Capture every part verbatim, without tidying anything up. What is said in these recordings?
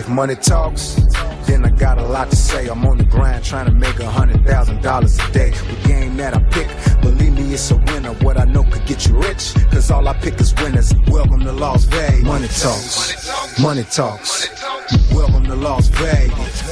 If money talks, then I got a lot to say. I'm on the grind trying to make one hundred thousand dollars a day. The game that I pick, believe me, it's a winner. What I know could get you rich, because all I pick is winners. Welcome to Las Vegas. Money talks. Money talks. Welcome to Las Vegas.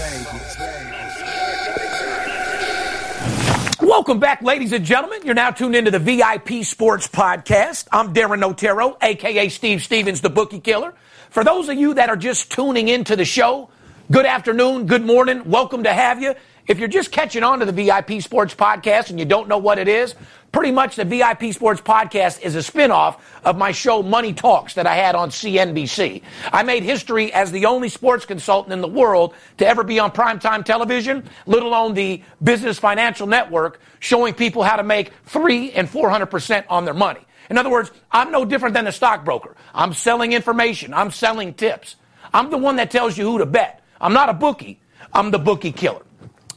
Welcome back, ladies and gentlemen. You're now tuned into the V I P Sports Podcast. I'm Darren Otero, a k a. Steve Stevens, the Bookie Killer. For those of you that are just tuning into the show, good afternoon, good morning, welcome to have you. If you're just catching on to the V I P Sports Podcast and you don't know what it is, pretty much the V I P Sports Podcast is a spinoff of my show Money Talks that I had on C N B C. I made history as the only sports consultant in the world to ever be on primetime television, let alone the business financial network, showing people how to make three and four hundred percent on their money. In other words, I'm no different than a stockbroker. I'm selling information. I'm selling tips. I'm the one that tells you who to bet. I'm not a bookie. I'm the bookie killer.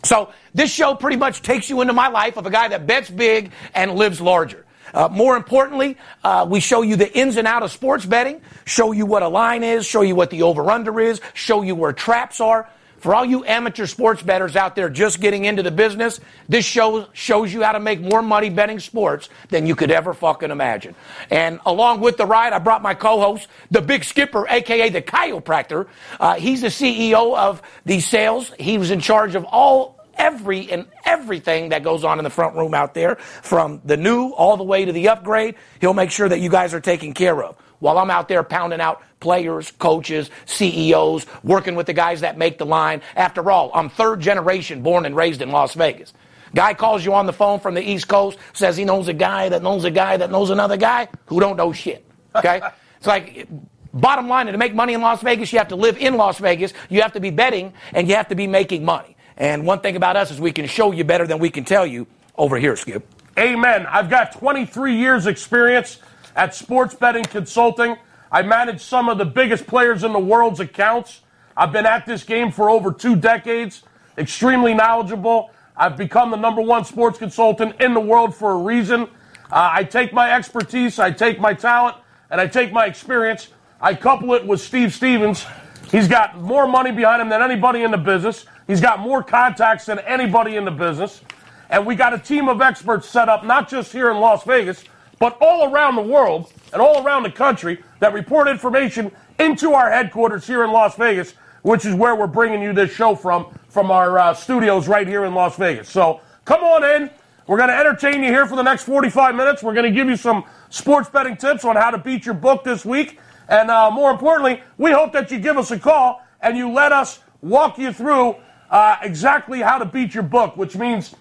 So this show pretty much takes you into my life of a guy that bets big and lives larger. Uh, more importantly, uh, we show you the ins and outs of sports betting, show you what a line is, show you what the over-under is, show you where traps are. For all you amateur sports bettors out there just getting into the business, this show shows you how to make more money betting sports than you could ever fucking imagine. And along with the ride, I brought my co-host, the Big Skipper, a k a the chiropractor. Uh, he's the C E O of the sales. He was in charge of all, every and everything that goes on in the front room out there, from the new all the way to the upgrade. He'll make sure that you guys are taken care of. While I'm out there pounding out players, coaches, C E Os, working with the guys that make the line. After all, I'm third generation born and raised in Las Vegas. Guy calls you on the phone from the East Coast, says he knows a guy that knows a guy that knows another guy who don't know shit. Okay? It's like, bottom line, to make money in Las Vegas, you have to live in Las Vegas, you have to be betting, and you have to be making money. And one thing about us is we can show you better than we can tell you over here, Skip. Amen. I've got twenty-three years experience at sports betting consulting. I manage some of the biggest players in the world's accounts. I've been at this game for over two decades, extremely knowledgeable. I've become the number one sports consultant in the world for a reason. Uh, I take my expertise, I take my talent, and I take my experience. I couple it with Steve Stevens. He's got more money behind him than anybody in the business. He's got more contacts than anybody in the business. And we got a team of experts set up, not just here in Las Vegas, but all around the world and all around the country that report information into our headquarters here in Las Vegas, which is where we're bringing you this show from, from our uh, studios right here in Las Vegas. So come on in. We're going to entertain you here for the next forty-five minutes. We're going to give you some sports betting tips on how to beat your book this week. And uh, more importantly, we hope that you give us a call and you let us walk you through uh, exactly how to beat your book, which means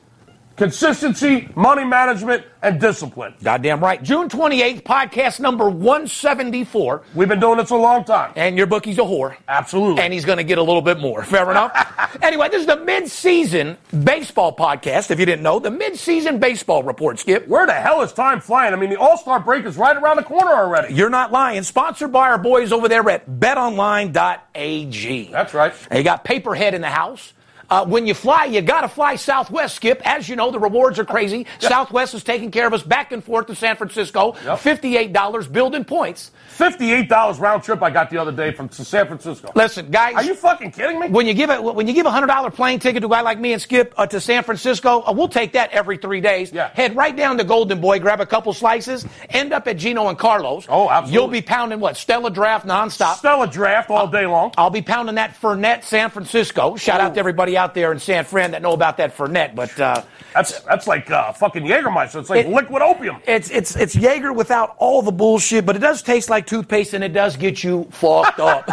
Consistency, money management, and discipline. Goddamn right. June twenty-eighth, podcast number one seventy-four. We've been doing this a long time. And your bookie's a whore. Absolutely. And he's going to get a little bit more. Fair enough? Anyway, this is the mid-season baseball podcast, if you didn't know. The mid-season baseball report, Skip. Where the hell is time flying? I mean, the All-Star break is right around the corner already. You're not lying. Sponsored by our boys over there at bet online dot a g. That's right. And you got PayPerHead in the house. Uh, when you fly, you got to fly Southwest, Skip. As you know, the rewards are crazy. Yep. Southwest is taking care of us back and forth to San Francisco. Yep. fifty-eight dollars building points. fifty-eight dollars round trip I got the other day from San Francisco. Listen, guys. Are you fucking kidding me? When you give a, when you give a one hundred dollars plane ticket to a guy like me and Skip uh, to San Francisco, uh, we'll take that every three days. Yeah. Head right down to Golden Boy, grab a couple slices, end up at Gino and Carlos. Oh, absolutely. You'll be pounding what? Stella Draft nonstop. Stella Draft all uh, day long. I'll be pounding that Fernet San Francisco. Shout Ooh. out to everybody out out there in San Fran that know about that Fernet, but uh, that's that's like uh, fucking Jägermeister. It's like it, liquid opium. It's it's it's Jaeger without all the bullshit, but it does taste like toothpaste and it does get you fucked up.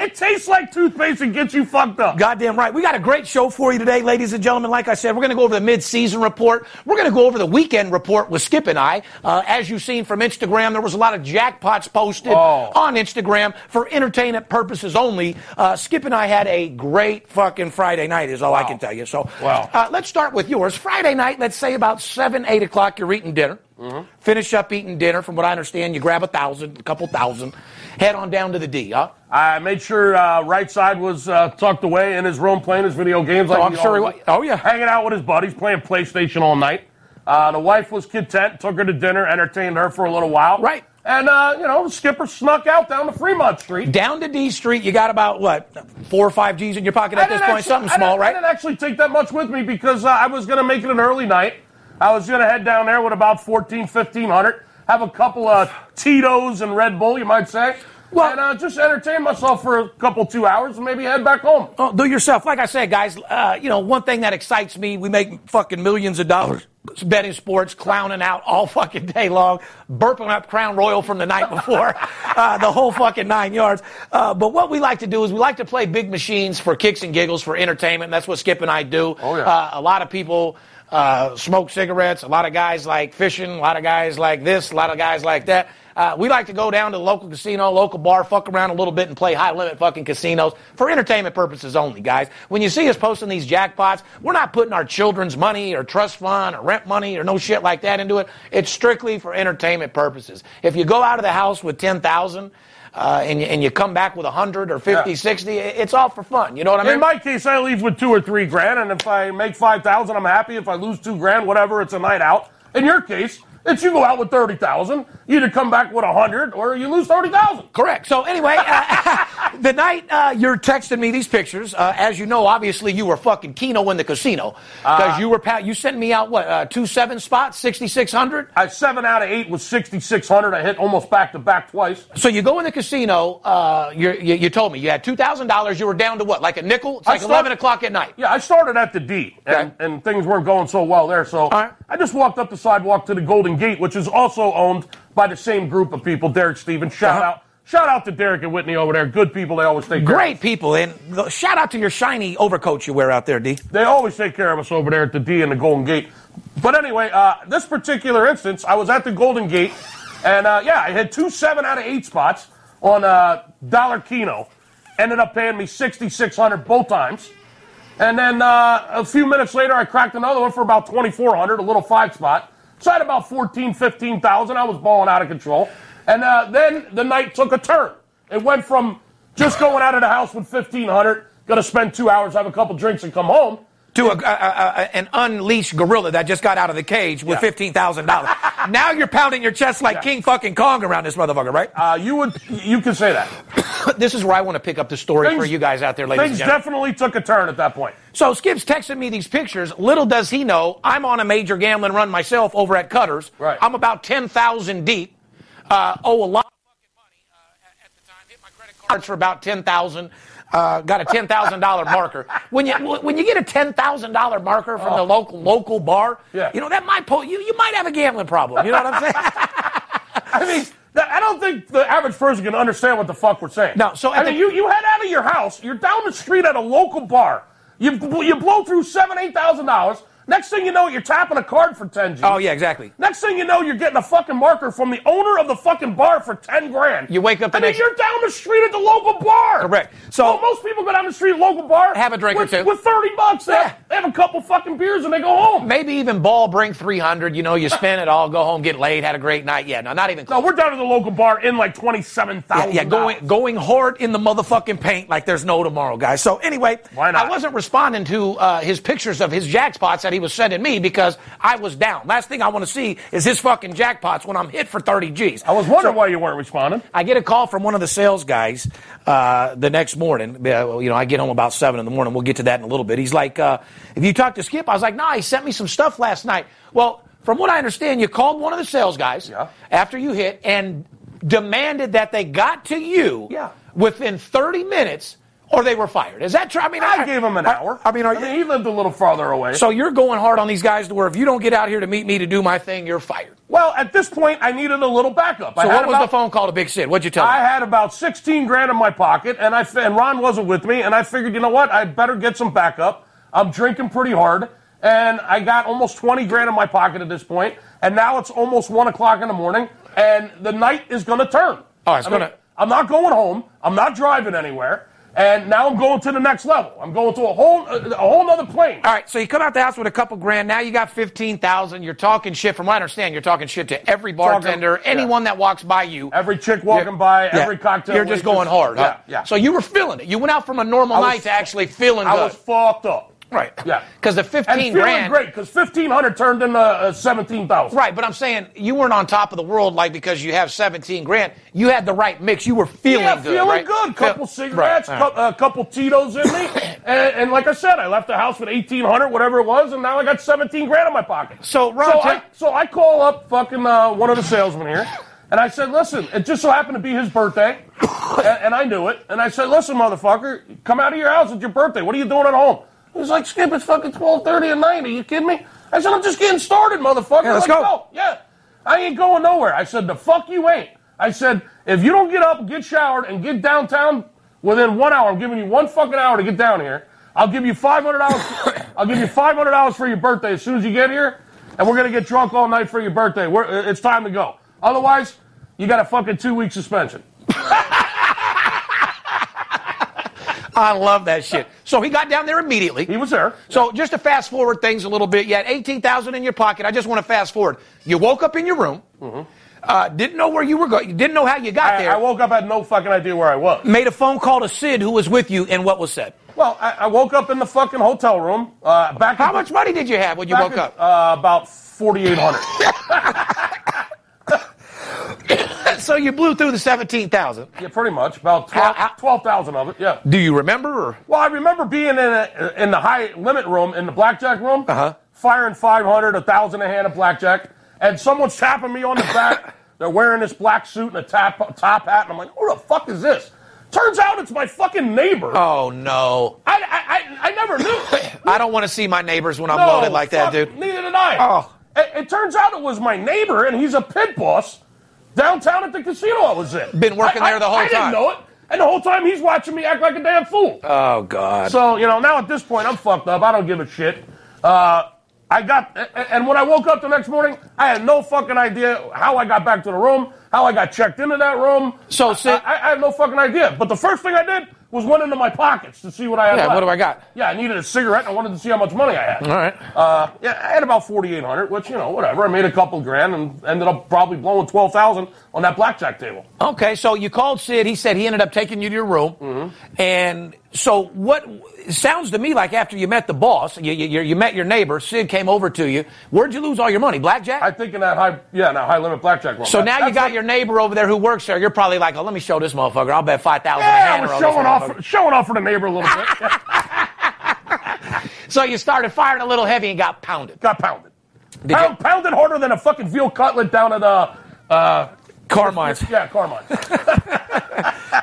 It tastes like toothpaste and gets you fucked up. Goddamn right. We got a great show for you today, ladies and gentlemen. Like I said, we're going to go over the mid-season report. We're going to go over the weekend report with Skip and I. Uh, as you've seen from Instagram, there was a lot of jackpots posted oh. on Instagram for entertainment purposes only. Uh, Skip and I had a great fucking Friday night is all wow. I can tell you. So wow. uh, let's start with yours. Friday night, let's say about seven, eight o'clock, you're eating dinner. Mm-hmm. Finish up eating dinner. From what I understand, you grab a thousand, a couple thousand, head on down to the D, huh? I made sure uh, right side was uh, tucked away in his room playing his video games. Like oh, I'm sure he was. Oh, yeah. Hanging out with his buddies, playing PlayStation all night. Uh, the wife was content, took her to dinner, entertained her for a little while. Right. And, uh, you know, Skipper snuck out down to Fremont Street. Down to D Street, you got about, what, four or five G's in your pocket at this point? Actually, something small, I right? I didn't actually take that much with me because uh, I was going to make it an early night. I was going to head down there with about fourteen, fifteen hundred, have a couple of Tito's and Red Bull, you might say, well, and uh, just entertain myself for a couple, two hours, and maybe head back home. Oh, do yourself. Like I said, guys, uh, you know, one thing that excites me, we make fucking millions of dollars betting sports, clowning out all fucking day long, burping up Crown Royal from the night before, uh, the whole fucking nine yards. Uh, but what we like to do is we like to play big machines for kicks and giggles, for entertainment. That's what Skip and I do. Oh, yeah. Uh, a lot of people... Uh, smoke cigarettes, a lot of guys like fishing, a lot of guys like this, a lot of guys like that. Uh, we like to go down to the local casino, local bar, fuck around a little bit and play high-limit fucking casinos for entertainment purposes only, guys. When you see us posting these jackpots, we're not putting our children's money or trust fund or rent money or no shit like that into it. It's strictly for entertainment purposes. If you go out of the house with ten thousand dollars, Uh, and, you, and you come back with one hundred or fifty, yeah. sixty, it's all for fun. You know what I mean? In my case, I leave with two or three grand, and if I make five thousand, I'm happy. If I lose two grand, whatever, it's a night out. In your case, it's you go out with thirty thousand, you either come back with one hundred or you lose thirty thousand. Correct. So anyway, uh, the night uh, you're texting me these pictures, uh, as you know, obviously you were fucking Keno in the casino because uh, you were pa- you sent me out what uh, two seven spots, sixty-six hundred. I seven out of eight was sixty-six hundred. I hit almost back to back twice. So you go in the casino. Uh, you you told me you had two thousand dollars. You were down to what, like a nickel? It's like start- eleven o'clock at night. Yeah, I started at the D, and, okay. and things weren't going so well there. So right. I just walked up the sidewalk to the Golden Gate, which is also owned by the same group of people. Derek Stevens, shout uh-huh. out. Shout out to Derek and Whitney over there. Good people. They always take care Great of us. people. And shout out to your shiny overcoat you wear out there, D. They always take care of us over there at the D and the Golden Gate. But anyway, uh, this particular instance, I was at the Golden Gate, and, uh, yeah, I had two seven out of eight spots on uh, Dollar Keno. Ended up paying me sixty-six hundred dollars both times. And then uh, a few minutes later, I cracked another one for about twenty-four hundred dollars, a little five spot. So I had about fourteen thousand, fifteen thousand dollars. I was balling out of control. And uh, then the night took a turn. It went from just going out of the house with fifteen hundred dollars, going to spend two hours, have a couple drinks, and come home. To a, a, a, an unleashed gorilla that just got out of the cage with yeah. fifteen thousand dollars. Now you're pounding your chest like yeah. King fucking Kong around this motherfucker, right? Uh, you would, you can say that. This is where I want to pick up the story things, for you guys out there, ladies and gentlemen. Things definitely took a turn at that point. So Skip's texting me these pictures. Little does he know, I'm on a major gambling run myself over at Cutters. Right. I'm about ten thousand deep. Uh, owe a lot of fucking money uh, at the time. Hit my credit cards for about ten thousand dollars. Uh, got a ten thousand dollars marker. When you when you get a ten thousand dollars marker from oh. the local local bar, yeah. you know, that might po- you, you might have a gambling problem. You know what I'm saying? I mean, that, I don't think the average person can understand what the fuck we're saying. No, so I the, mean, you, you head out of your house. You're down the street at a local bar. You, you blow through seven thousand, eight thousand dollars. Next thing you know, you're tapping a card for ten G. Oh, yeah, exactly. Next thing you know, you're getting a fucking marker from the owner of the fucking bar for ten grand. You wake up the I next... I mean, you're down the street at the local bar. Correct. So well, most people go down the street at the local bar. Have a drink with, or two. With thirty bucks, they, yeah. have, they have a couple fucking beers and they go home. Maybe even ball bring three hundred. You know, you spend it all, go home, get laid, had a great night. Yeah, no, not even close. No, we're down at the local bar in like twenty-seven thousand dollars. Yeah, yeah, going, going hard in the motherfucking paint like there's no tomorrow, guys. So anyway, why not? I wasn't responding to uh, his pictures of his jackspots that he was sending me because I was down. Last thing I want to see is his fucking jackpots when I'm hit for thirty G's. I was wondering so, why you weren't responding. I get a call from one of the sales guys uh, the next morning. Uh, you know, I get home about seven in the morning. We'll get to that in a little bit. He's like, uh, "Have you talked to Skip?" I was like, "Nah, he sent me some stuff last night." Well, from what I understand, you called one of the sales guys yeah. after you hit and demanded that they got to you yeah. within thirty minutes. Or they were fired. Is that true? I mean, I, I gave him an I, hour. I mean, are I mean, you, he lived a little farther away. So you're going hard on these guys to where if you don't get out here to meet me to do my thing, you're fired. Well, at this point, I needed a little backup. So I what was about, the phone call to Big Sid? What'd you tell him? I them? had about sixteen grand in my pocket, and I and Ron wasn't with me, and I figured, you know what? I better get some backup. I'm drinking pretty hard, and I got almost twenty grand in my pocket at this point, and now it's almost one o'clock in the morning, and the night is going to turn. Oh, it's going to. I'm not going home. I'm not driving anywhere. And now I'm going to the next level. I'm going to a whole a whole other plane. All right, so you come out the house with a couple grand. Now you got fifteen thousand dollars. You're talking shit. From what I understand, you're talking shit to every bartender, talking, anyone yeah. that walks by you. Every chick walking you're, by, yeah. every cocktail. You're just going hard, huh? Yeah, yeah. So you were feeling it. You went out from a normal was, night to actually feeling I good. I was fucked up. Right. Yeah. Because the fifteen and feeling grand. Great. Because fifteen hundred turned into uh, seventeen thousand. Right. But I'm saying you weren't on top of the world like because you have seventeen grand. You had the right mix. You were feeling yeah, good. Feeling right? good. Couple Feel, cigarettes. Right. Right. A uh, couple Tito's in me. and, and like I said, I left the house with eighteen hundred, whatever it was, and now I got seventeen grand in my pocket. So Ron, so, t- I, so I call up fucking uh, one of the salesmen here, and I said, "Listen, it just so happened to be his birthday, and, and I knew it. And I said, "Listen, motherfucker, come out of your house. It's your birthday. What are you doing at home?" He was like, "Skip, it's fucking twelve thirty at night. Are you kidding me?" I said, "I'm just getting started, motherfucker." Yeah, let's go. go. Yeah. I ain't going nowhere. I said, "The fuck you ain't." I said, "If you don't get up, get showered, and get downtown within one hour, I'm giving you one fucking hour to get down here. I'll give you five hundred dollars. I'll give you five hundred dollars for your birthday as soon as you get here, and we're going to get drunk all night for your birthday. We're, it's time to go. Otherwise, you got a fucking two-week suspension." I love that shit. So he got down there immediately. He was there. So just to fast forward things a little bit, you had eighteen thousand dollars in your pocket. I just want to fast forward. You woke up in your room, mm-hmm. uh, didn't know where you were going, didn't know how you got I, there. I woke up, I had no fucking idea where I was. Made a phone call to Sid, who was with you, and what was said? Well, I, I woke up in the fucking hotel room. Uh, back. How much the, money did you have when you woke in, up? Uh, about forty-eight hundred dollars. So you blew through the seventeen thousand. Yeah, pretty much. About twelve thousand of it, yeah. Do you remember? Or? Well, I remember being in a, in the high limit room, in the blackjack room, uh-huh. firing five hundred, one thousand a hand of blackjack, and someone's tapping me on the back. They're wearing this black suit and a top, top hat, and I'm like, "Who the fuck is this?" Turns out it's my fucking neighbor. Oh, no. I, I, I, I never knew. I don't want to see my neighbors when I'm no, loaded like fuck, that, dude. Neither did I. Oh. It, it turns out it was my neighbor, and he's a pit boss. Downtown at the casino I was in. Been working I, there the whole I, I time. I didn't know it. And the whole time he's watching me act like a damn fool. Oh, God. So, you know, now at this point, I'm fucked up. I don't give a shit. Uh, I got, and when I woke up the next morning, I had no fucking idea how I got back to the room, how I got checked into that room. So, so I, I, I had no fucking idea. But the first thing I did was went into my pockets to see what I had yeah, left. What do I got? Yeah, I needed a cigarette, and I wanted to see how much money I had. All right. Uh, yeah, I had about forty-eight hundred, which, you know, whatever. I made a couple grand and ended up probably blowing twelve thousand on that blackjack table. Okay, so you called Sid. He said he ended up taking you to your room. Mm-hmm. And so what it sounds to me like after you met the boss, you, you, you met your neighbor, Sid came over to you. Where'd you lose all your money? Blackjack? I think in that high, yeah, in that high-limit blackjack room. So that, now you got like, your neighbor over there who works there. You're probably like, "Oh, let me show this motherfucker. I'll bet five thousand dollars yeah, a hand." Showing off, for, showing off for the neighbor a little bit. So you started firing a little heavy and got pounded. Got pounded. Pound, you, pounded harder than a fucking veal cutlet down at uh, uh, Carmine's. Yeah, Carmine's.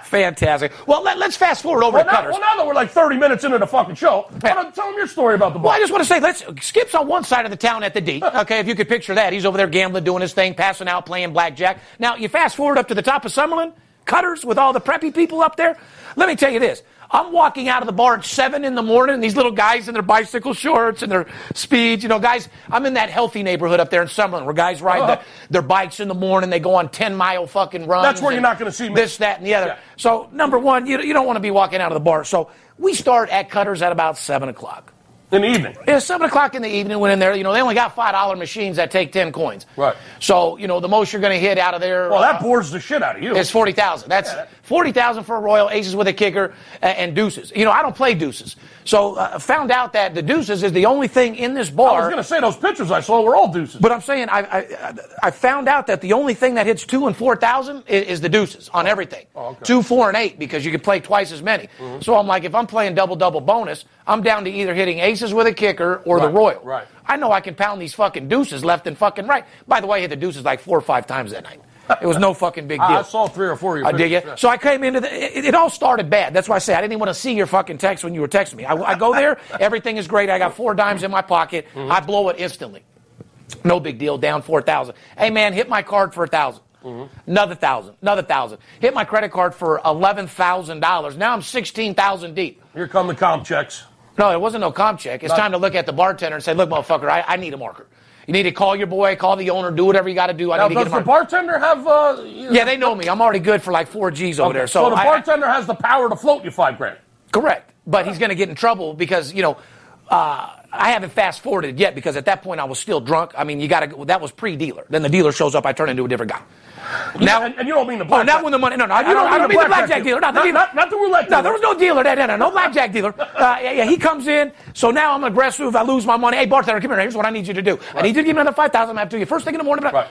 Fantastic. Well, let, let's fast forward over well, to now, Cutters. Well, now that we're like thirty minutes into the fucking show, yeah. why don't tell them your story about the ball. Well, I just want to say, let's Skip's on one side of the town at the D. Okay, if you could picture that. He's over there gambling, doing his thing, passing out, playing blackjack. Now, you fast forward up to the top of Summerlin, Cutters, with all the preppy people up there. Let me tell you this. I'm walking out of the bar at seven in the morning, and these little guys in their bicycle shorts and their speeds, you know, guys, I'm in that healthy neighborhood up there in Summerlin where guys ride uh-huh. the, their bikes in the morning, they go on ten-mile fucking runs. That's where you're not going to see me. This, that, and the other. Yeah. So, number one, you, you don't want to be walking out of the bar. So we start at Cutters at about seven o'clock. In the evening. Yeah, seven o'clock in the evening went in there. You know, they only got five dollar machines that take ten coins. Right. So, you know, the most you're going to hit out of there. Well, that uh, bores the shit out of you. It's forty thousand dollars. That's yeah. forty thousand dollars for a royal, aces with a kicker, uh, and deuces. You know, I don't play deuces. So I uh, found out that the deuces is the only thing in this bar. I was going to say, those pictures I saw were all deuces. But I'm saying I I, I found out that the only thing that hits two and four thousand is, is the deuces on everything. Oh, okay. two, four, and eight because you can play twice as many. Mm-hmm. So I'm like, if I'm playing double-double bonus, I'm down to either hitting aces with a kicker or right, the royal. Right. I know I can pound these fucking deuces left and fucking right. By the way, I hit the deuces like four or five times that night. It was no fucking big deal. I saw three or four of your I did, yeah. So I came into the... It, it all started bad. That's why I say I didn't even want to see your fucking text when you were texting me. I, I go there, everything is great. I got four dimes in my pocket. Mm-hmm. I blow it instantly. No big deal. Down four thousand dollars. Hey, man, hit my card for one thousand dollars. Mm-hmm. Another thousand, another thousand. Hit my credit card for eleven thousand dollars. Now I'm sixteen thousand dollars deep. Here come the comp checks. No, it wasn't no comp check. It's time to look at the bartender and say, look, motherfucker, I, I need a marker. You need to call your boy, call the owner, do whatever you got to do. I now, need to does get the bartender have... Uh, yeah, they know me. I'm already good for like four G's over okay. there. So, so the bartender I, has the power to float you five grand. Correct. But he's going to get in trouble because, you know, uh, I haven't fast-forwarded yet because at that point I was still drunk. I mean, you got to... That was pre-dealer. Then the dealer shows up, I turn into a different guy. Now, and, and you don't mean the blackjack. Oh, not when the money. No, no, I don't, I don't mean the blackjack dealer. Not the dealer. Not, not, not the roulette dealer. No, there was no dealer. No, no, no, no blackjack dealer. Uh, yeah, yeah, he comes in. So now I'm aggressive. I lose my money. Hey, bartender, come here. Here's what I need you to do. Right. I need you to give me another five thousand dollars. I'm going to have to do you first thing in the morning. But right.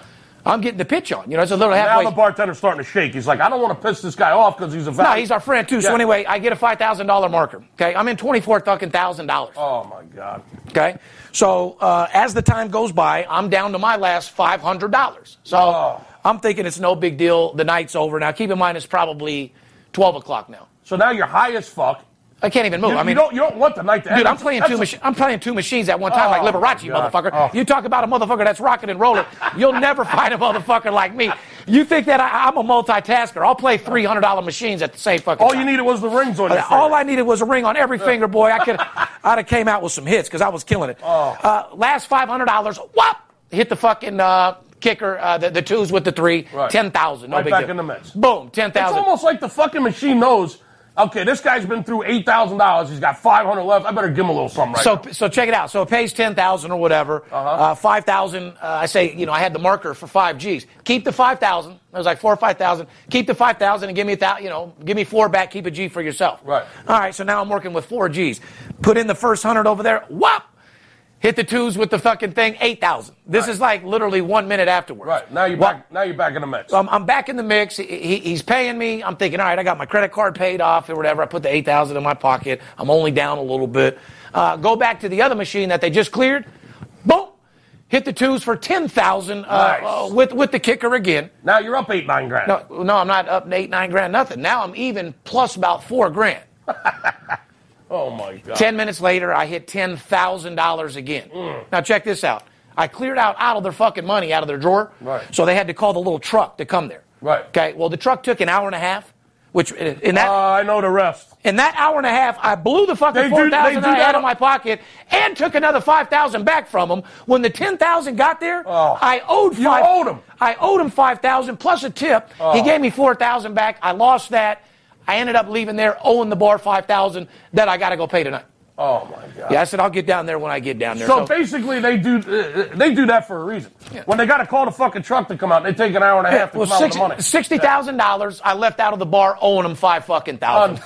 I'm getting the pitch on. You know, it's a little halfway. Now the bartender's starting to shake. He's like, I don't want to piss this guy off because he's a value. No, he's our friend, too. Yeah. So anyway, I get a five thousand dollars marker. Okay, I'm in twenty-four thousand dollars. Oh, my God. Okay. So uh, as the time goes by, I'm down to my last five hundred dollars. So... Oh. I'm thinking it's no big deal. The night's over. Now, keep in mind, it's probably twelve o'clock now. So now you're high as fuck. I can't even move. You, I mean, you don't, you don't want the night to end. Dude, I'm playing, two a, machi- I'm playing two machines at one time oh, like Liberace, motherfucker. Oh. You talk about a motherfucker that's rocking and rolling. You'll never find a motherfucker like me. You think that I, I'm a multitasker. I'll play three hundred dollars machines at the same fucking all time. All you needed was the rings on your uh, finger. All I needed was a ring on every finger, boy. I could, I'd have came out with some hits because I was killing it. Oh. Uh, last five hundred dollars, whop, hit the fucking... Uh, Kicker, uh, the, the twos with the three, right. ten thousand. No right big back deal. In the mix. Boom, ten thousand. It's almost like the fucking machine knows, okay, this guy's been through eight thousand dollars. He's got five hundred left. I better give him a little something right so, now. So check it out. So it pays ten thousand or whatever. Uh-huh. Uh, five thousand, uh, I say, you know, I had the marker for five G's. Keep the five thousand. It was like four or five thousand. Keep the five thousand and give me, a you know, give me four back. Keep a G for yourself. Right. All right, so now I'm working with four G's. Put in the first one hundred over there. Whop! Hit the twos with the fucking thing, eight thousand. This right. is like literally one minute afterwards. Right. Now you're, well, back, now you're back in the mix. So I'm, I'm back in the mix. He, he, he's paying me. I'm thinking, all right, I got my credit card paid off or whatever. I put the eight thousand in my pocket. I'm only down a little bit. Uh, go back to the other machine that they just cleared. Boom. Hit the twos for ten thousand uh, nice. uh, with with the kicker again. Now you're up eight, nine grand. No, no, I'm not up eight, nine grand, nothing. Now I'm even plus about four grand. Oh, my God. Ten minutes later, I hit ten thousand dollars again. Mm. Now, check this out. I cleared out out of their fucking money out of their drawer. Right. So they had to call the little truck to come there. Right. Okay. Well, the truck took an hour and a half, which in that... Uh, I know the rest. In that hour and a half, I blew the fucking four thousand dollars I had in my pocket and took another five thousand dollars back from them. When the ten thousand dollars got there, oh. I owed five thousand dollars. You owed him. I owed him five thousand dollars plus a tip. Oh. He gave me four thousand dollars back. I lost that. I ended up leaving there owing the bar five thousand dollars that I got to go pay tonight. Oh, my God. Yeah, I said I'll get down there when I get down there. So, so. basically they do uh, they do that for a reason. Yeah. When they got to call the fucking truck to come out, they take an hour and a half yeah, to well, come six, out with the money. sixty thousand dollars I left out of the bar owing them five fucking thousand.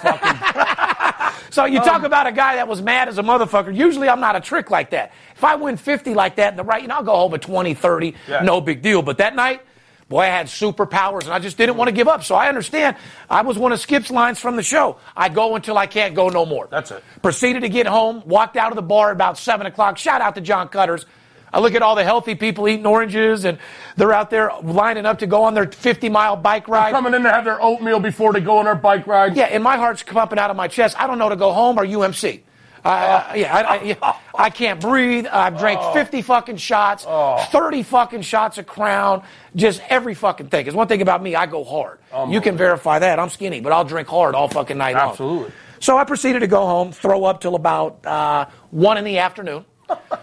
So you um, talk about a guy that was mad as a motherfucker. Usually I'm not a trick like that. If I win fifty like that in the right, you know, I'll go home at twenty, thirty, yeah. no big deal. But that night... Boy, I had superpowers, and I just didn't want to give up. So I understand. I was one of Skip's lines from the show. I go until I can't go no more. That's it. Proceeded to get home, walked out of the bar about seven o'clock. Shout out to John Cutters. I look at all the healthy people eating oranges, and they're out there lining up to go on their fifty-mile bike ride. They're coming in to have their oatmeal before they go on their bike ride. Yeah, and my heart's pumping out of my chest. I don't know to go home or U M C. Uh, uh, yeah, I, I, yeah, I can't breathe. I've drank uh, fifty fucking shots, uh, thirty fucking shots of Crown, just every fucking thing. Because one thing about me, I go hard. Um, you can verify that. I'm skinny, but I'll drink hard all fucking night long. Absolutely. So I proceeded to go home, throw up till about uh, one in the afternoon,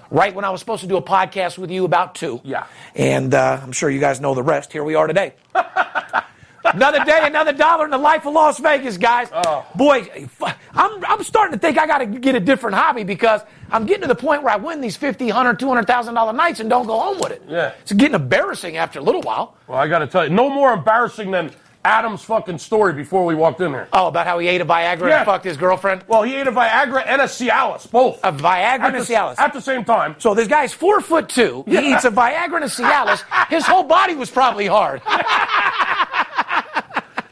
right when I was supposed to do a podcast with you about two. Yeah. And uh, I'm sure you guys know the rest. Here we are today. Another day, another dollar in the life of Las Vegas, guys. Oh. Boy, I'm I'm starting to think I got to get a different hobby because I'm getting to the point where I win these fifty thousand dollars, one hundred thousand dollars, two hundred thousand dollars nights and don't go home with it. Yeah. It's getting embarrassing after a little while. Well, I got to tell you, no more embarrassing than Adam's fucking story before we walked in here. Oh, about how he ate a Viagra yeah. and fucked his girlfriend? Well, he ate a Viagra and a Cialis, both. A Viagra and a Cialis. At the same time. So this guy's four foot two. Yeah. He eats a Viagra and a Cialis. His whole body was probably hard.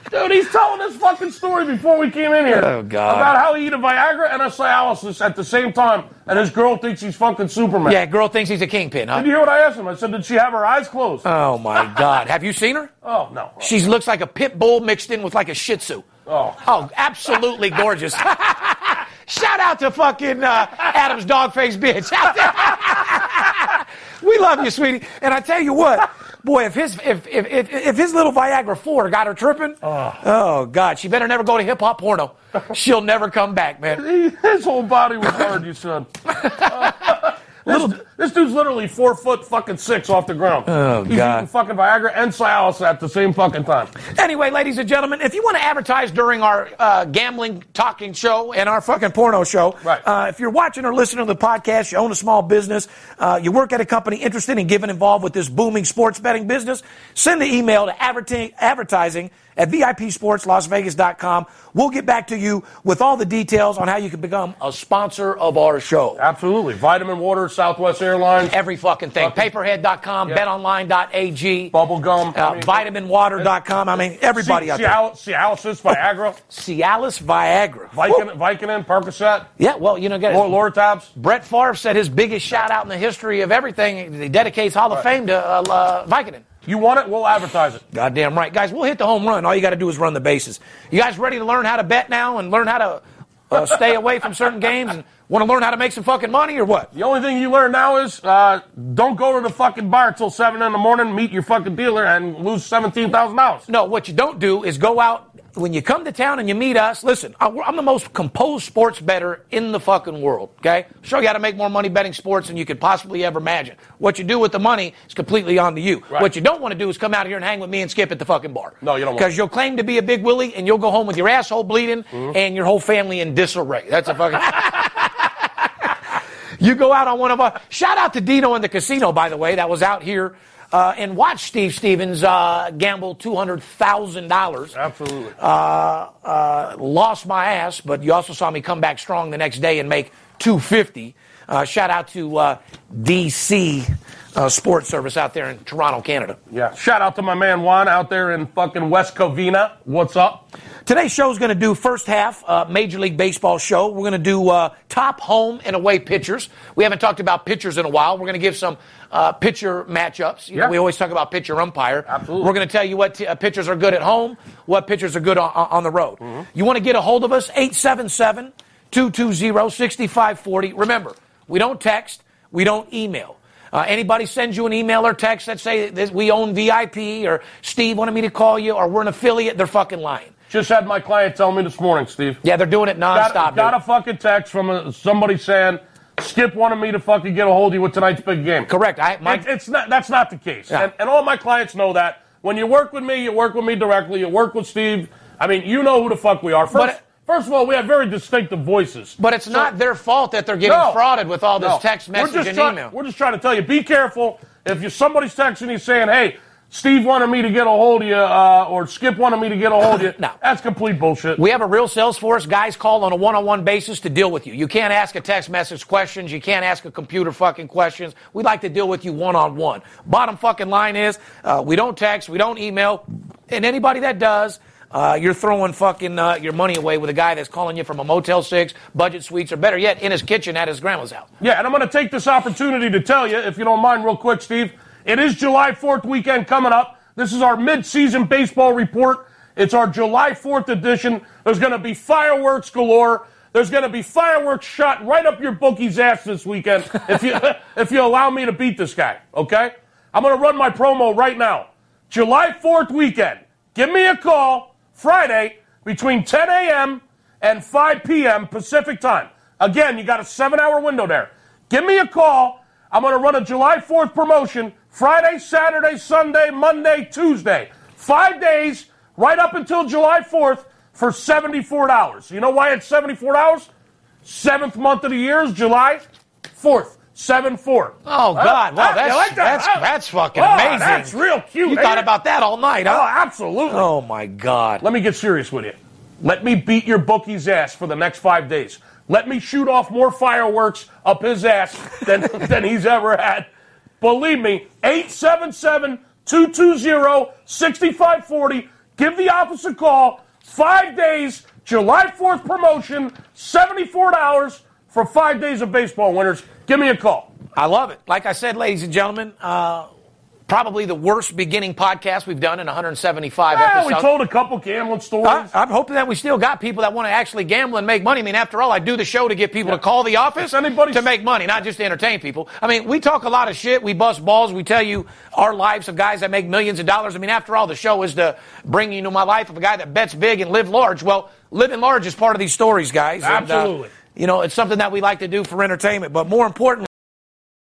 Dude, he's telling this fucking story before we came in here. Oh, God. About how he eat a Viagra and a Cialis at the same time, and his girl thinks he's fucking Superman. Yeah, girl thinks he's a kingpin, huh? Did you hear what I asked him? I said, did she have her eyes closed? Oh, my God. Have you seen her? Oh, no. She looks like a pit bull mixed in with like a shih tzu. Oh. Oh, absolutely gorgeous. Shout out to fucking uh, Adam's dog-faced bitch. We love you, sweetie. And I tell you what. Boy, if his if if if, if his little Viagra four got her tripping, oh. oh, God, she better never go to hip-hop porno. She'll never come back, man. His whole body was hard, you son. Uh, little, this, this dude's literally four foot fucking six off the ground. Oh, He's God. He's eating fucking Viagra and Cialis at the same fucking time. Anyway, ladies and gentlemen, if you want to advertise during our uh, gambling talking show and our fucking porno show, right. uh, if you're watching or listening to the podcast, you own a small business, uh, you work at a company interested in getting involved with this booming sports betting business, send an email to adverti- advertising at V I P Sports Las Vegas dot com. We'll get back to you with all the details on how you can become a sponsor of our show. Absolutely. Vitamin Water, Southwest Airlines. Every fucking thing. Fucking. PayPerHead dot com, yeah. betonline dot a g. Bubblegum. Uh, I mean, vitamin water dot com. I mean, everybody C- out there. Cialis, Viagra. Oh, Cialis, Viagra. Vicodin, Vicodin, Percocet. Yeah, well, you know, get it. Lortabs. Brett Favre said his biggest shout out in the history of everything. He dedicates Hall of right. Fame to uh, uh, Vicodin. You want it, we'll advertise it. Goddamn right. Guys, we'll hit the home run. All you got to do is run the bases. You guys ready to learn how to bet now and learn how to uh, stay away from certain games and want to learn how to make some fucking money or what? The only thing you learn now is uh, don't go to the fucking bar till seven in the morning, meet your fucking dealer, and lose seventeen thousand dollars. No, what you don't do is go out. When you come to town and you meet us, listen, I'm the most composed sports bettor in the fucking world, okay? I'll show you how to make more money betting sports than you could possibly ever imagine. What you do with the money is completely on to you. Right. What you don't want to do is come out here and hang with me and Skip at the fucking bar. No, you don't want to. Because you'll claim to be a big Willie, and you'll go home with your asshole bleeding mm-hmm. and your whole family in disarray. That's a fucking... You go out on one of our... Shout out to Dino in the casino, by the way, that was out here. Uh, and watch Steve Stevens uh, gamble two hundred thousand dollars. Absolutely. Uh, uh, lost my ass, but you also saw me come back strong the next day and make two hundred fifty dollars. Uh, shout out to uh, D C uh, Sports Service out there in Toronto, Canada. Yeah. Shout out to my man Juan out there in fucking West Covina. What's up? Today's show is going to do first half uh, Major League Baseball show. We're going to do uh, top home and away pitchers. We haven't talked about pitchers in a while. We're going to give some uh, pitcher matchups. You yeah. know, we always talk about pitcher umpire. Absolutely. We're going to tell you what t- uh, pitchers are good at home, what pitchers are good on, on the road. Mm-hmm. You want to get a hold of us, eight seven seven, two two zero, six five four zero. Remember, we don't text. We don't email. Uh, anybody sends you an email or text that say this, we own V I P or Steve wanted me to call you or we're an affiliate, they're fucking lying. Just had my client tell me this morning, Steve. Yeah, they're doing it nonstop. Got, got a fucking text from a, somebody saying Skip wanted me to fucking get a hold of you with tonight's big game. Correct. I, my, it, it's not. That's not the case. Yeah. And, and all my clients know that. When you work with me, you work with me directly. You work with Steve. I mean, you know who the fuck we are. First. But, First of all, we have very distinctive voices. But it's so, not their fault that they're getting no, frauded with all this no. text message and try- email. We're just trying to tell you, be careful. If you, somebody's texting you saying, hey, Steve wanted me to get a hold of you, uh, or Skip wanted me to get a hold of you, no. that's complete bullshit. We have a real sales force. Guys call on a one-on-one basis to deal with you. You can't ask a text message questions. You can't ask a computer fucking questions. We like to deal with you one-on-one. Bottom fucking line is, uh, we don't text, we don't email, and anybody that does... Uh, you're throwing fucking uh, your money away with a guy that's calling you from a Motel six, budget suites, or better yet, in his kitchen at his grandma's house. Yeah, and I'm going to take this opportunity to tell you, if you don't mind real quick, Steve, it is July fourth weekend coming up. This is our mid-season baseball report. It's our July fourth edition. There's going to be fireworks galore. There's going to be fireworks shot right up your bookie's ass this weekend if you if you allow me to beat this guy, okay? I'm going to run my promo right now. July fourth weekend. Give me a call. Friday, between ten a.m. and five p.m. Pacific time. Again, you got a seven-hour window there. Give me a call. I'm going to run a July fourth promotion, Friday, Saturday, Sunday, Monday, Tuesday. Five days right up until July fourth for seventy-four dollars. You know why it's seventy-four dollars? Seventh month of the year is July fourth. seven four. Oh, God. Uh, wow, that's, like that. that's, that's fucking oh, amazing. That's real cute. You man. Thought about that all night, huh? Oh, absolutely. Oh, my God. Let me get serious with you. Let me beat your bookie's ass for the next five days. Let me shoot off more fireworks up his ass than, than he's ever had. Believe me, eight seven seven, two two zero, six five four zero. Give the office a call. Five days, July fourth promotion, seventy-four dollars for five days of baseball winners. Give me a call. I love it. Like I said, ladies and gentlemen, uh, probably the worst beginning podcast we've done in one hundred seventy-five well, episodes. We told a couple gambling stories. I, I'm hoping that we still got people that want to actually gamble and make money. I mean, after all, I do the show to get people yeah. to call the office to make money, not just to entertain people. I mean, we talk a lot of shit. We bust balls. We tell you our lives of guys that make millions of dollars. I mean, after all, the show is to bring you to my life of a guy that bets big and live large. Well, living large is part of these stories, guys. Absolutely. And, uh, You know, it's something that we like to do for entertainment, but more importantly,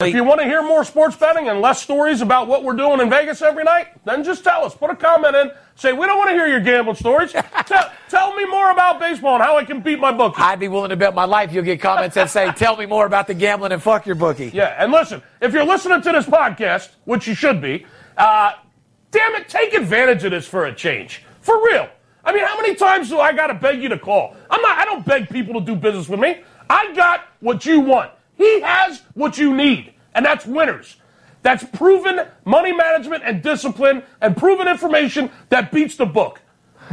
If you want to hear more sports betting and less stories about what we're doing in Vegas every night, then just tell us. Put a comment in. Say, we don't want to hear your gambling stories. tell, tell me more about baseball and how I can beat my bookie. I'd be willing to bet my life you'll get comments that say, tell me more about the gambling and fuck your bookie. Yeah, and listen, if you're listening to this podcast, which you should be, uh, damn it, take advantage of this for a change. For real. I mean, how many times do I got to beg you to call? I'm not. I don't beg people to do business with me. I got what you want. He has what you need, and that's winners. That's proven money management and discipline and proven information that beats the book.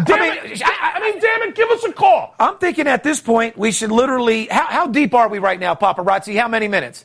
Damn I mean, it, I, I mean, damn it, give us a call. I'm thinking at this point we should literally – how how deep are we right now, Paparazzi? How many minutes?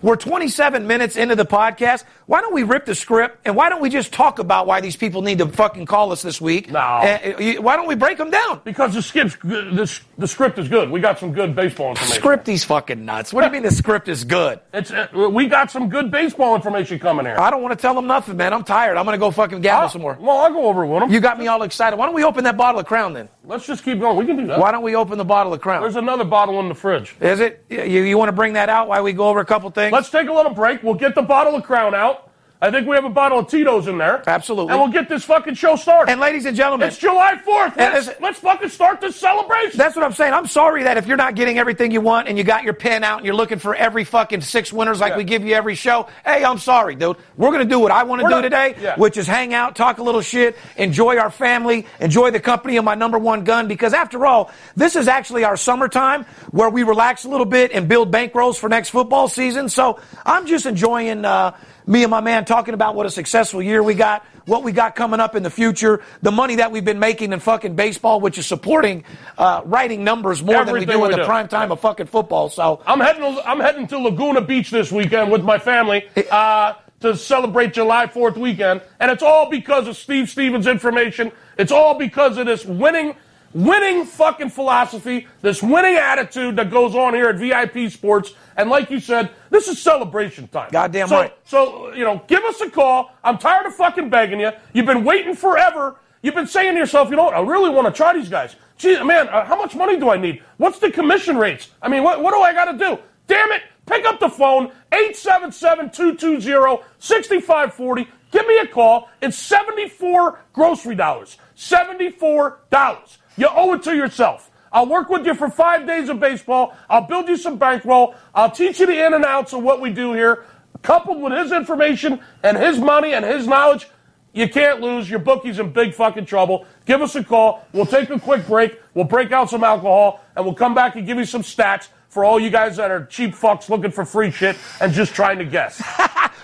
We're twenty-seven minutes into the podcast. Why don't we rip the script, and why don't we just talk about why these people need to fucking call us this week? No. Uh, why don't we break them down? Because the, skip's, the, the script is good. We got some good baseball information. Script these fucking nuts. What do you mean the script is good? It's uh, we got some good baseball information coming here. I don't want to tell them nothing, man. I'm tired. I'm going to go fucking gamble I'll, some more. Well, I'll go over with them. You got me all excited. Why don't we open that bottle of Crown, then? Let's just keep going. We can do that. Why don't we open the bottle of Crown? There's another bottle in the fridge. Is it? You, you want to bring that out while we go over a couple things? Let's take a little break. We'll get the bottle of Crown out. I think we have a bottle of Tito's in there. Absolutely. And we'll get this fucking show started. And ladies and gentlemen, it's July fourth. Let's, is, let's fucking start this celebration. That's what I'm saying. I'm sorry that if you're not getting everything you want and you got your pen out and you're looking for every fucking six winners like yeah. we give you every show, hey, I'm sorry, dude. We're going to do what I want to do not, today, yeah. which is hang out, talk a little shit, enjoy our family, enjoy the company of my number one gun, because after all, this is actually our summertime where we relax a little bit and build bankrolls for next football season. So I'm just enjoying uh, me and my man talking about what a successful year we got, what we got coming up in the future, the money that we've been making in fucking baseball, which is supporting uh, writing numbers more Everything than we do we in the do. prime time of fucking football. So I'm heading I'm heading to Laguna Beach this weekend with my family uh, to celebrate July fourth weekend, and it's all because of Steve Stevens' information. It's all because of this winning, winning fucking philosophy, this winning attitude that goes on here at V I P Sports. And like you said, this is celebration time. Goddamn so, right. So, you know, give us a call. I'm tired of fucking begging you. You've been waiting forever. You've been saying to yourself, you know what, I really want to try these guys. Gee, man, uh, how much money do I need? What's the commission rates? I mean, what, what do I got to do? Damn it, pick up the phone, eight seven seven, two two zero, six five four zero. Give me a call. It's seventy-four grocery dollars. seventy-four dollars. You owe it to yourself. I'll work with you for five days of baseball. I'll build you some bankroll. I'll teach you the in and outs of what we do here. Coupled with his information and his money and his knowledge, you can't lose. Your bookie's in big fucking trouble. Give us a call. We'll take a quick break. We'll break out some alcohol, and we'll come back and give you some stats for all you guys that are cheap fucks looking for free shit and just trying to guess.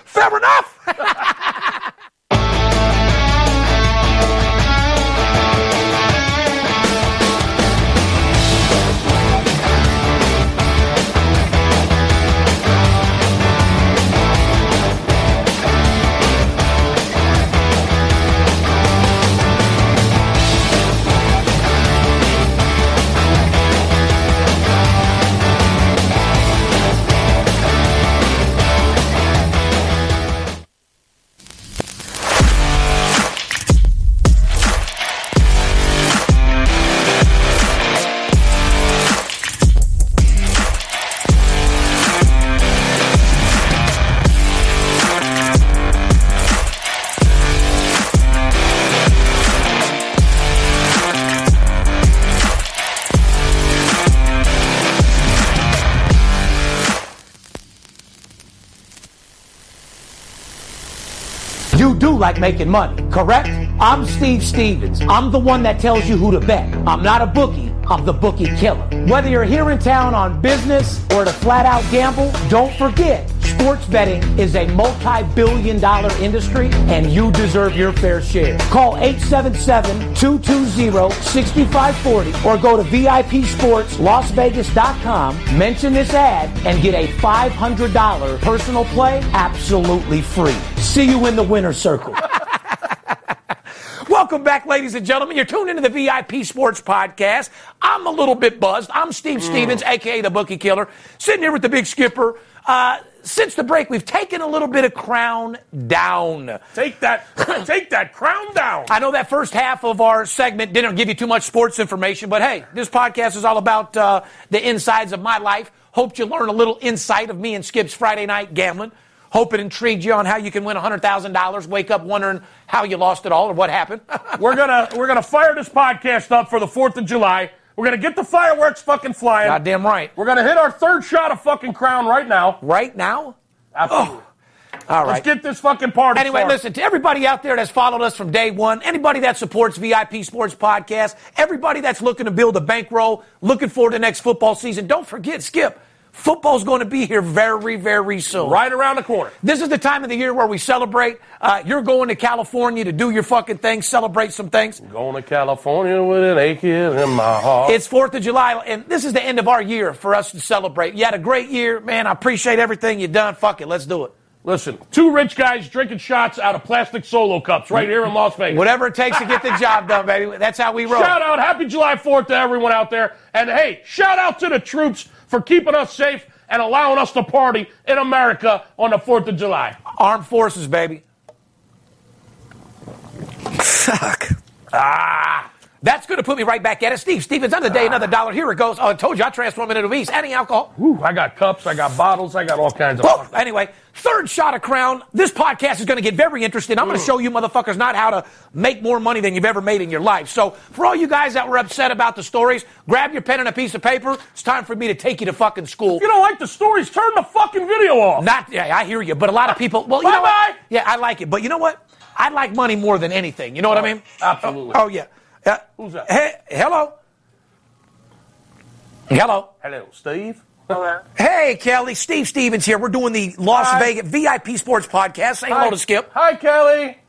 Fair enough! You do like making money, correct? I'm Steve Stevens. I'm the one that tells you who to bet. I'm not a bookie. I'm the bookie killer. Whether you're here in town on business or to flat out gamble, don't forget, sports betting is a multi-billion dollar industry and you deserve your fair share. Call eight seven seven, two two zero, six five four zero or go to V I P Sports Las Vegas dot com, mention this ad, and get a five hundred dollars personal play absolutely free. See you in the winner's circle. Welcome back, ladies and gentlemen. You're tuned into the V I P Sports Podcast. I'm a little bit buzzed. I'm Steve Stevens, mm. a k a the Bookie Killer, sitting here with the Big Skipper. Uh, since the break, we've taken a little bit of crown down. Take that. Take that crown down. I know that first half of our segment didn't give you too much sports information, but hey, this podcast is all about uh, the insides of my life. Hope you learn a little insight of me and Skip's Friday night gambling. Hope it intrigued you on how you can win one hundred thousand dollars. Wake up wondering how you lost it all or what happened. we're gonna we're gonna fire this podcast up for the fourth of July. We're gonna get the fireworks fucking flying. Goddamn right. We're gonna hit our third shot of fucking crown right now. Right now? Absolutely. Oh. All right. Let's get this fucking party anyway, started. Listen, to everybody out there that's followed us from day one, anybody that supports V I P Sports Podcast, everybody that's looking to build a bankroll, looking forward to next football season, don't forget, Skip, football's going to be here very, very soon. Right around the corner. This is the time of the year where we celebrate. Uh, you're going to California to do your fucking thing, celebrate some things. I'm going to California with an ache in my heart. It's fourth of July, and this is the end of our year for us to celebrate. You had a great year. Man, I appreciate everything you've done. Fuck it. Let's do it. Listen, two rich guys drinking shots out of plastic solo cups right here in Las Vegas. Whatever it takes to get the job done, baby. That's how we roll. Shout out. Happy July fourth to everyone out there. And, hey, shout out to the troops for keeping us safe and allowing us to party in America on the fourth of July. Armed forces, baby. Fuck. Ah. That's going to put me right back at it. Steve Stevens, another day, another dollar. Here it goes. Oh, I told you, I transformed into the beast. Any alcohol? Ooh, I got cups. I got bottles. I got all kinds of stuff. Anyway, third shot of crown. This podcast is going to get very interesting. I'm mm. going to show you motherfuckers not how to make more money than you've ever made in your life. So for all you guys that were upset about the stories, grab your pen and a piece of paper. It's time for me to take you to fucking school. If you don't like the stories, turn the fucking video off. Not, yeah, I hear you, but a lot of people. Well, bye-bye. You know what? Yeah, I like it. But you know what? I like money more than anything. You know what oh, I mean? Absolutely. Oh, oh yeah. Uh, Who's that? Hey, hello. Hello. Hello, Steve. Hello. Hey, Kelly. Steve Stevens here. We're doing the Las Hi. Vegas V I P Sports Podcast. Say hello to Skip. Hi, Kelly.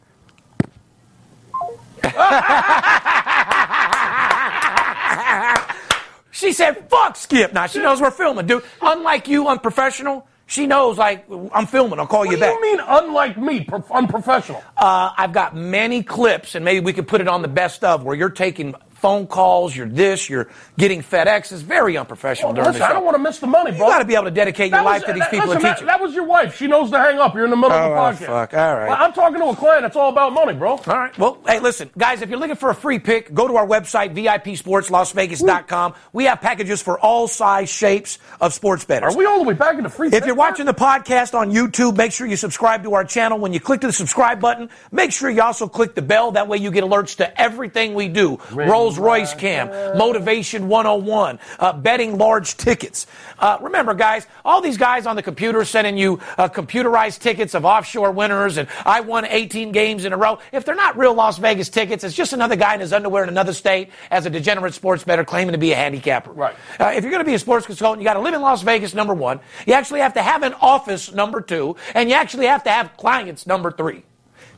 She said, fuck Skip. Now, she knows we're filming, dude. Unlike you, unprofessional. She knows, like, I'm filming. I'll call what you back. What do you mean, unlike me, prof- unprofessional? Uh, I've got many clips, and maybe we could put it on the best of, where you're taking phone calls, you're this, you're getting FedEx. It's very unprofessional oh, during listen, this. Listen, I don't want to miss the money, bro. You got to be able to dedicate that your was, life to these that, people listen, and teach that, that was your wife. She knows to hang up. You're in the middle oh, of the podcast. Oh, fuck. All right. I'm talking to a client. It's all about money, bro. All right. Well, hey, listen, guys, if you're looking for a free pick, go to our website, V I P Sports Las Vegas dot com. We have packages for all size, shapes of sports bettors. Are we all the way back in the free pick? If you're watching the podcast on YouTube, make sure you subscribe to our channel. When you click to the subscribe button, make sure you also click the bell. That way you get alerts to everything we do. Really? Rolls-Royce Cam, Motivation one oh one, uh, betting large tickets. Uh, remember, guys, all these guys on the computer sending you uh, computerized tickets of offshore winners and I won eighteen games in a row. If they're not real Las Vegas tickets, it's just another guy in his underwear in another state as a degenerate sports bettor claiming to be a handicapper. Right. Uh, if you're going to be a sports consultant, you got to live in Las Vegas, number one. You actually have to have an office, number two. And you actually have to have clients, number three.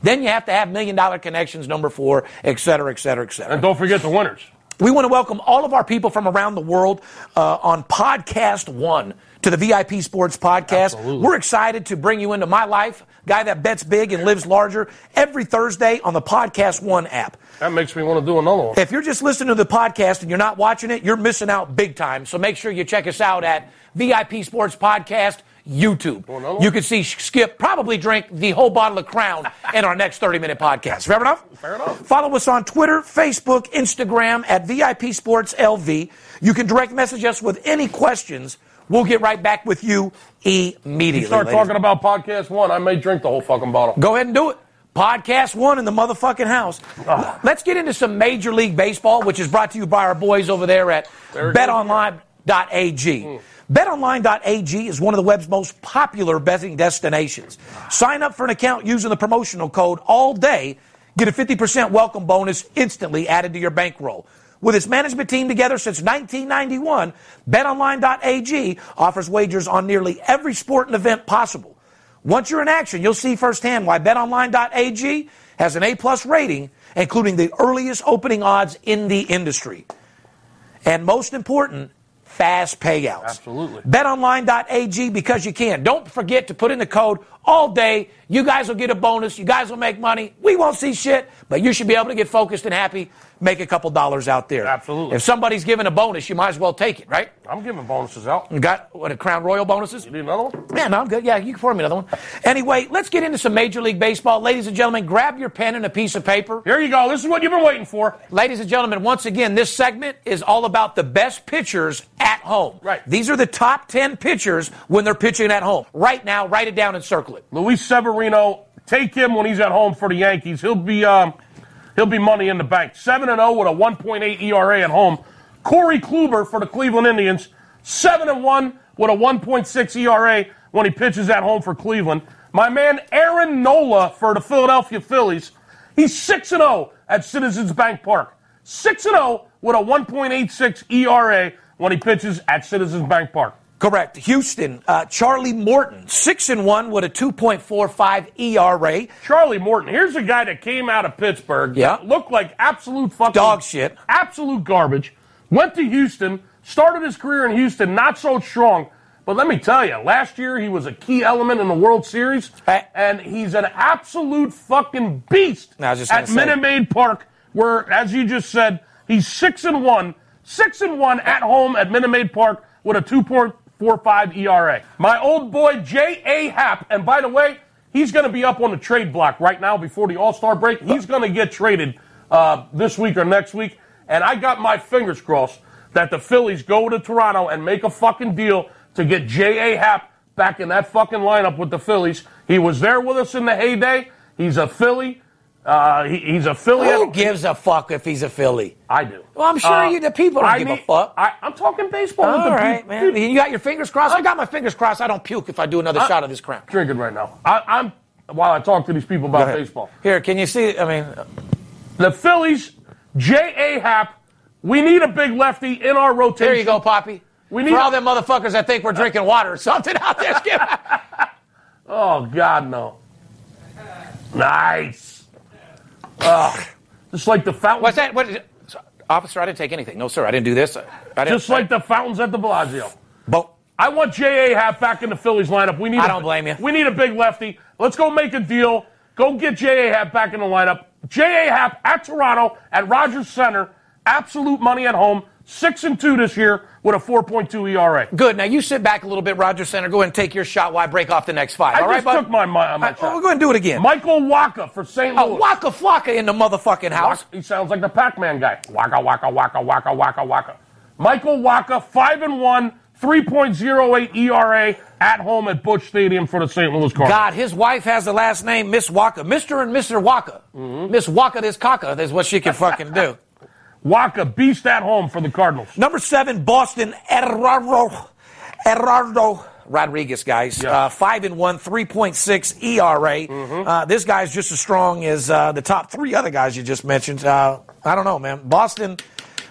Then you have to have million-dollar connections, number four, et cetera, et cetera, et cetera. And don't forget the winners. We want to welcome all of our people from around the world uh, on Podcast One to the V I P Sports Podcast. Absolutely. We're excited to bring you into my life, guy that bets big and lives larger, every Thursday on the Podcast One app. That makes me want to do another one. If you're just listening to the podcast and you're not watching it, you're missing out big time. So make sure you check us out at V I P Sports Podcast YouTube. You can see Skip probably drink the whole bottle of Crown in our next thirty-minute podcast. Fair enough? Fair enough. Follow us on Twitter, Facebook, Instagram at V I P Sports L V. You can direct message us with any questions. We'll get right back with you immediately. You start talking about Podcast One, I may drink the whole fucking bottle. Go ahead and do it. Podcast One in the motherfucking house. Oh. Let's get into some Major League Baseball, which is brought to you by our boys over there at betonline dot a g. Mm. bet online dot a g is one of the web's most popular betting destinations. Sign up for an account using the promotional code all day. Get a fifty percent welcome bonus instantly added to your bankroll. With its management team together since nineteen ninety-one, bet online dot a g offers wagers on nearly every sport and event possible. Once you're in action, you'll see firsthand why bet online dot a g has an A-plus rating, including the earliest opening odds in the industry. And most important, fast payouts. Absolutely. bet online dot a g, because you can. Don't forget to put in the code all day. You guys will get a bonus. You guys will make money. We won't see shit, but you should be able to get focused and happy, make a couple dollars out there. Absolutely. If somebody's giving a bonus, you might as well take it, right? I'm giving bonuses out. You got what, a Crown Royal bonuses? You need another one? Yeah, no, I'm good. Yeah, you can pour me another one. Anyway, let's get into some Major League Baseball. Ladies and gentlemen, grab your pen and a piece of paper. Here you go. This is what you've been waiting for. Ladies and gentlemen, once again, this segment is all about the best pitchers at home. Right. These are the top ten pitchers when they're pitching at home. Right now, write it down and circle it. Luis Severino, take him when he's at home for the Yankees. He'll be um, he'll be money in the bank. seven and oh with a one point eight E R A at home. Corey Kluber for the Cleveland Indians, seven and one with a one point six E R A when he pitches at home for Cleveland. My man Aaron Nola for the Philadelphia Phillies, he's six and oh at Citizens Bank Park. six and oh with a one point eight six E R A when he pitches at Citizens Bank Park. Correct. Houston, uh, Charlie Morton, six and one with a two point four five E R A. Charlie Morton, here's a guy that came out of Pittsburgh. Yeah. Looked like absolute fucking... dog shit. Absolute garbage. Went to Houston, started his career in Houston, not so strong. But let me tell you, last year he was a key element in the World Series. I, and he's an absolute fucking beast at Minute Maid Park, where, as you just said, he's six and one. six and one at home at Minute Maid Park with a two point four five E R A. My old boy J A. Happ, and by the way, he's going to be up on the trade block right now before the All-Star break. He's going to get traded uh, this week or next week, and I got my fingers crossed that the Phillies go to Toronto and make a fucking deal to get J A. Happ back in that fucking lineup with the Phillies. He was there with us in the heyday. He's a Philly. Uh, he, he's a Philly. Who gives a fuck if he's a Philly? I do. Well, I'm sure uh, you, the people don't I give need, a fuck. I, I'm talking baseball. All with right, the, man. Dude. You got your fingers crossed? I, I got my fingers crossed. I don't puke if I do another I, shot of this Crown. Drinking right now. I, I'm while I talk to these people about baseball. Here, can you see? I mean, the Phillies, J A. Happ. We need a big lefty in our rotation. There you go, Poppy. We need for all a, them motherfuckers that think we're drinking water or something out there. Oh God, no. Nice. Uh, just like the fountains. What's that? What is it? Officer, I didn't take anything. No, sir, I didn't do this. I, I didn't, just like I, the fountains at the Bellagio. But I want J A. Happ back in the Phillies lineup. We need. I a, don't blame you. We need a big lefty. Let's go make a deal. Go get J A. Happ back in the lineup. J A. Happ at Toronto at Rogers Center. Absolute money at home. Six and two this year with a four point two E R A. Good. Now, you sit back a little bit, Rogers Center. Go ahead and take your shot while I break off the next five. I all just right, took my, my, my I, shot. We'll go ahead and do it again. Michael Wacha for Saint Louis. Oh, Waka Flocka in the motherfucking house. He sounds like the Pac-Man guy. Waka, Waka, Waka, Waka, Waka, Waka. Michael Wacha, five and one, three point oh eight E R A at home at Busch Stadium for the Saint Louis Cardinals. God, his wife has the last name Miss Wacha. Mister and Missus Wacha. Mm-hmm. Miss Wacha this caca is what she can fucking do. Waka, beast at home for the Cardinals. Number seven, Boston, Eduardo, Eduardo Rodriguez, guys. Yeah. Uh, five and one, three point six E R A. Mm-hmm. Uh, this guy's just as strong as uh, the top three other guys you just mentioned. Uh, I don't know, man. Boston,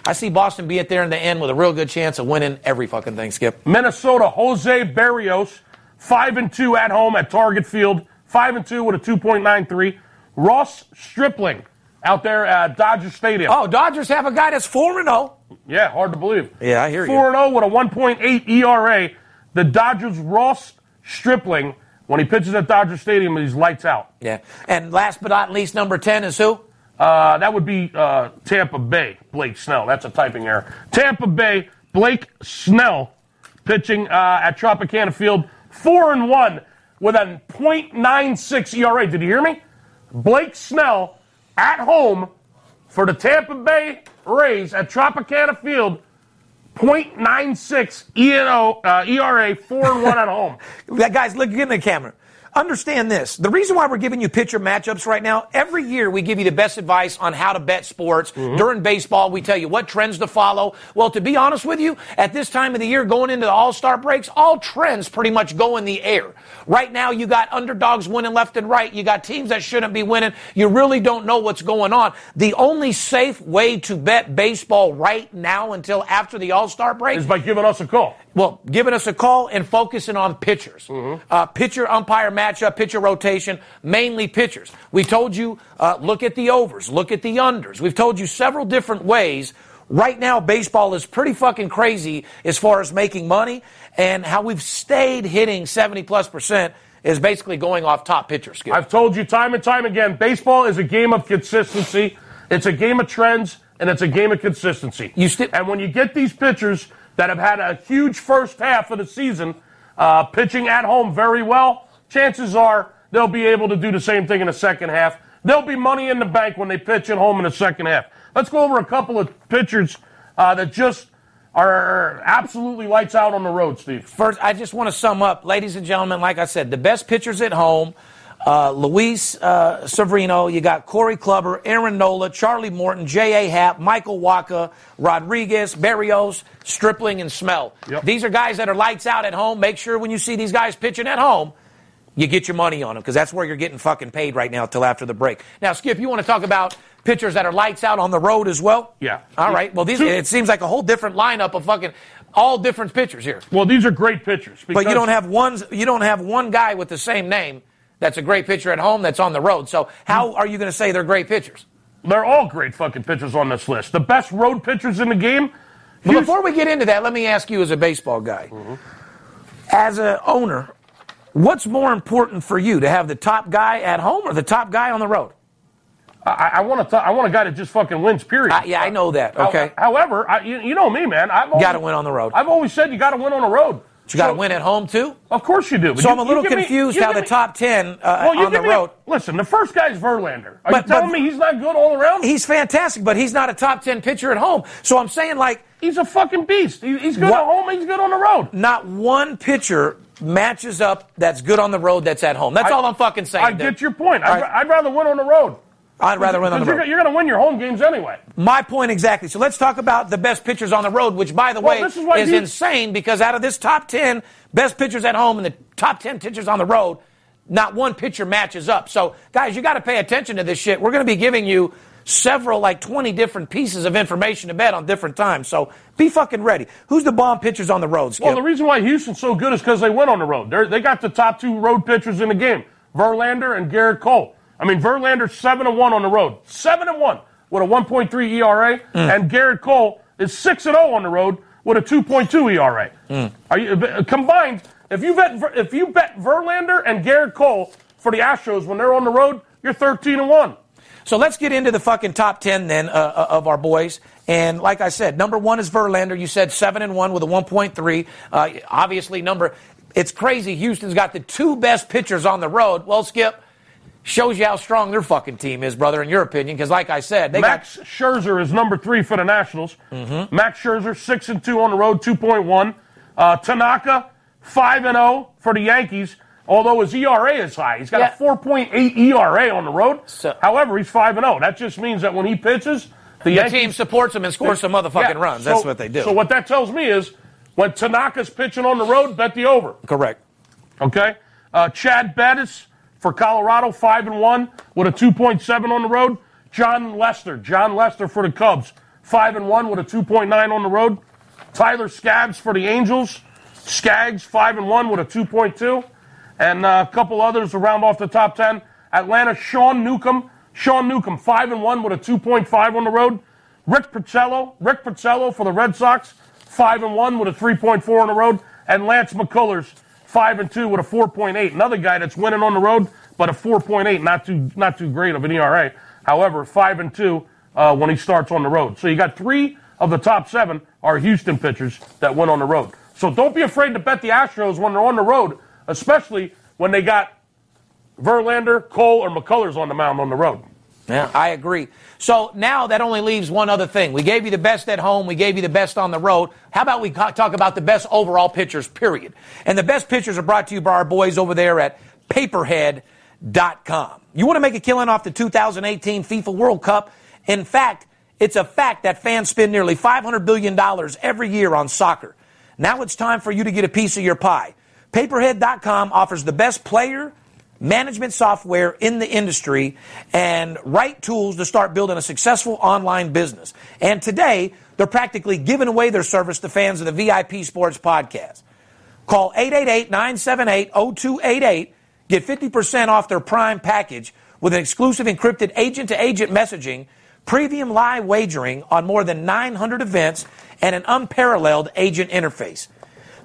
I see Boston be it there in the end with a real good chance of winning every fucking thing, Skip. Minnesota, Jose Berrios, five and two at home at Target Field. Five and two with a two point nine three. Ross Stripling. Out there at Dodger Stadium. Oh, Dodgers have a guy that's four and oh. Yeah, hard to believe. Yeah, I hear you. four and oh with a one point eight E R A. The Dodgers' Ross Stripling, when he pitches at Dodger Stadium, he's lights out. Yeah. And last but not least, number ten is who? Uh, that would be uh, Tampa Bay, Blake Snell. That's a typing error. Tampa Bay, Blake Snell, pitching uh, at Tropicana Field, four and one with a point nine six E R A. Did you hear me? Blake Snell... at home for the Tampa Bay Rays at Tropicana Field, point nine six E R A, four and one at home. That guy's looking in the camera. Understand this. The reason why we're giving you pitcher matchups right now, every year we give you the best advice on how to bet sports. Mm-hmm. During baseball, we tell you what trends to follow. Well, to be honest with you, at this time of the year, going into the all-star breaks, all trends pretty much go in the air. Right now, you got underdogs winning left and right. You got teams that shouldn't be winning. You really don't know what's going on. The only safe way to bet baseball right now until after the all-star break is by giving us a call. Well, giving us a call and focusing on pitchers. Mm-hmm. Uh, pitcher, umpire, matchup, pitcher rotation, mainly pitchers. We told you, uh, look at the overs, look at the unders. We've told you several different ways. Right now, baseball is pretty fucking crazy as far as making money, and how we've stayed hitting seventy plus percent is basically going off top pitcher skill. I've told you time and time again, baseball is a game of consistency. It's a game of trends, and it's a game of consistency. You st- and when you get these pitchers that have had a huge first half of the season, uh, pitching at home very well, chances are they'll be able to do the same thing in the second half. There'll be money in the bank when they pitch at home in the second half. Let's go over a couple of pitchers uh, that just are absolutely lights out on the road, Steve. First, I just want to sum up, ladies and gentlemen, like I said, the best pitchers at home, uh, Luis uh, Severino, you got Corey Kluber, Aaron Nola, Charlie Morton, J A. Happ, Michael Wacha, Rodriguez, Berrios, Stripling, and Snell. Yep. These are guys that are lights out at home. Make sure when you see these guys pitching at home, you get your money on them, because that's where you're getting fucking paid right now till after the break. Now, Skip, you want to talk about pitchers that are lights out on the road as well? Yeah. All right. Well, these it seems like a whole different lineup of fucking all different pitchers here. Well, these are great pitchers. But you don't have one, you don't have one guy with the same name that's a great pitcher at home that's on the road. So how are you going to say they're great pitchers? They're all great fucking pitchers on this list. The best road pitchers in the game. But before we get into that, let me ask you as a baseball guy, mm-hmm. as an owner, what's more important for you, to have the top guy at home or the top guy on the road? I, I want to. I want a guy that just fucking wins. Period. I, yeah, I know that. Okay. I, however, I, you, you know me, man. I've always, gotta win on the road. I've always said you gotta win on the road. But you so, gotta win at home too. Of course you do. So you, I'm a little confused me, how the me, top ten uh, well, on the road. A, listen, the first guy's Verlander. Are but, you telling but, me he's not good all around? He's fantastic, but he's not a top ten pitcher at home. So I'm saying, like, he's a fucking beast. He, he's good what, at home. He's good on the road. Not one pitcher matches up that's good on the road that's at home. That's I, all I'm fucking saying. I dude. get your point. I'd, right. I'd rather win on the road. I'd rather win on the road. You're, you're going to win your home games anyway. My point exactly. So let's talk about the best pitchers on the road, which, by the well, way, is, is he... insane, because out of this top ten best pitchers at home and the top ten pitchers on the road, not one pitcher matches up. So, guys, you got to pay attention to this shit. We're going to be giving you several, like twenty different pieces of information to bet on different times. So be fucking ready. Who's the bomb pitchers on the road, Skip? Well, the reason why Houston's so good is because they went on the road. They're, they got the top two road pitchers in the game, Verlander and Gerrit Cole. I mean, Verlander seven and one on the road. seven and one with a one point three E R A. Mm. And Gerrit Cole is six and oh on the road with a two point two E R A. Mm. Are you, combined, if you bet if you bet Verlander and Gerrit Cole for the Astros when they're on the road, you're thirteen and one. So let's get into the fucking top ten then uh, of our boys. And like I said, number one is Verlander. You said seven and one with a one point three. Uh, obviously, number it's crazy. Houston's got the two best pitchers on the road. Well, Skip, shows you how strong their fucking team is, brother, in your opinion, because like I said, they Max got... Scherzer is number three for the Nationals. Mm-hmm. Max Scherzer, six and two on the road, two point one. Uh, Tanaka, five and oh for the Yankees, although his E R A is high. He's got yeah. a four point eight E R A on the road. So, however, he's five and oh. That just means that when he pitches, the, the Yankees... team supports him and scores they, some motherfucking yeah, runs. So, that's what they do. So what that tells me is when Tanaka's pitching on the road, bet the over. Correct. Okay? Uh, Chad Bettis... for Colorado, five and one with a two point seven on the road. John Lester, John Lester for the Cubs, five and one with a two point nine on the road. Tyler Skaggs for the Angels, Skaggs five and one with a two point two, and uh, a couple others to round off the top ten. Atlanta, Sean Newcomb, Sean Newcomb, five and one with a two point five on the road. Rick Porcello, Rick Porcello for the Red Sox, five and one with a three point four on the road, and Lance McCullers, Five and two with a four point eight. Another guy that's winning on the road, but a four point eight, not too not too great of an E R A. However, five and two uh, when he starts on the road. So you got three of the top seven are Houston pitchers that went on the road. So don't be afraid to bet the Astros when they're on the road, especially when they got Verlander, Cole, or McCullers on the mound on the road. Yeah, I agree. So now that only leaves one other thing. We gave you the best at home. We gave you the best on the road. How about we talk about the best overall pitchers, period? And the best pitchers are brought to you by our boys over there at Pay Per Head dot com. You want to make a killing off the two thousand eighteen FIFA World Cup? In fact, it's a fact that fans spend nearly five hundred billion dollars every year on soccer. Now it's time for you to get a piece of your pie. Pay Per Head dot com offers the best player management software in the industry and right tools to start building a successful online business. And today, they're practically giving away their service to fans of the V I P Sports Podcast. Call eight eight eight, nine seven eight, zero two eight eight. Get fifty percent off their Prime package with an exclusive encrypted agent-to-agent messaging, premium live wagering on more than nine hundred events, and an unparalleled agent interface.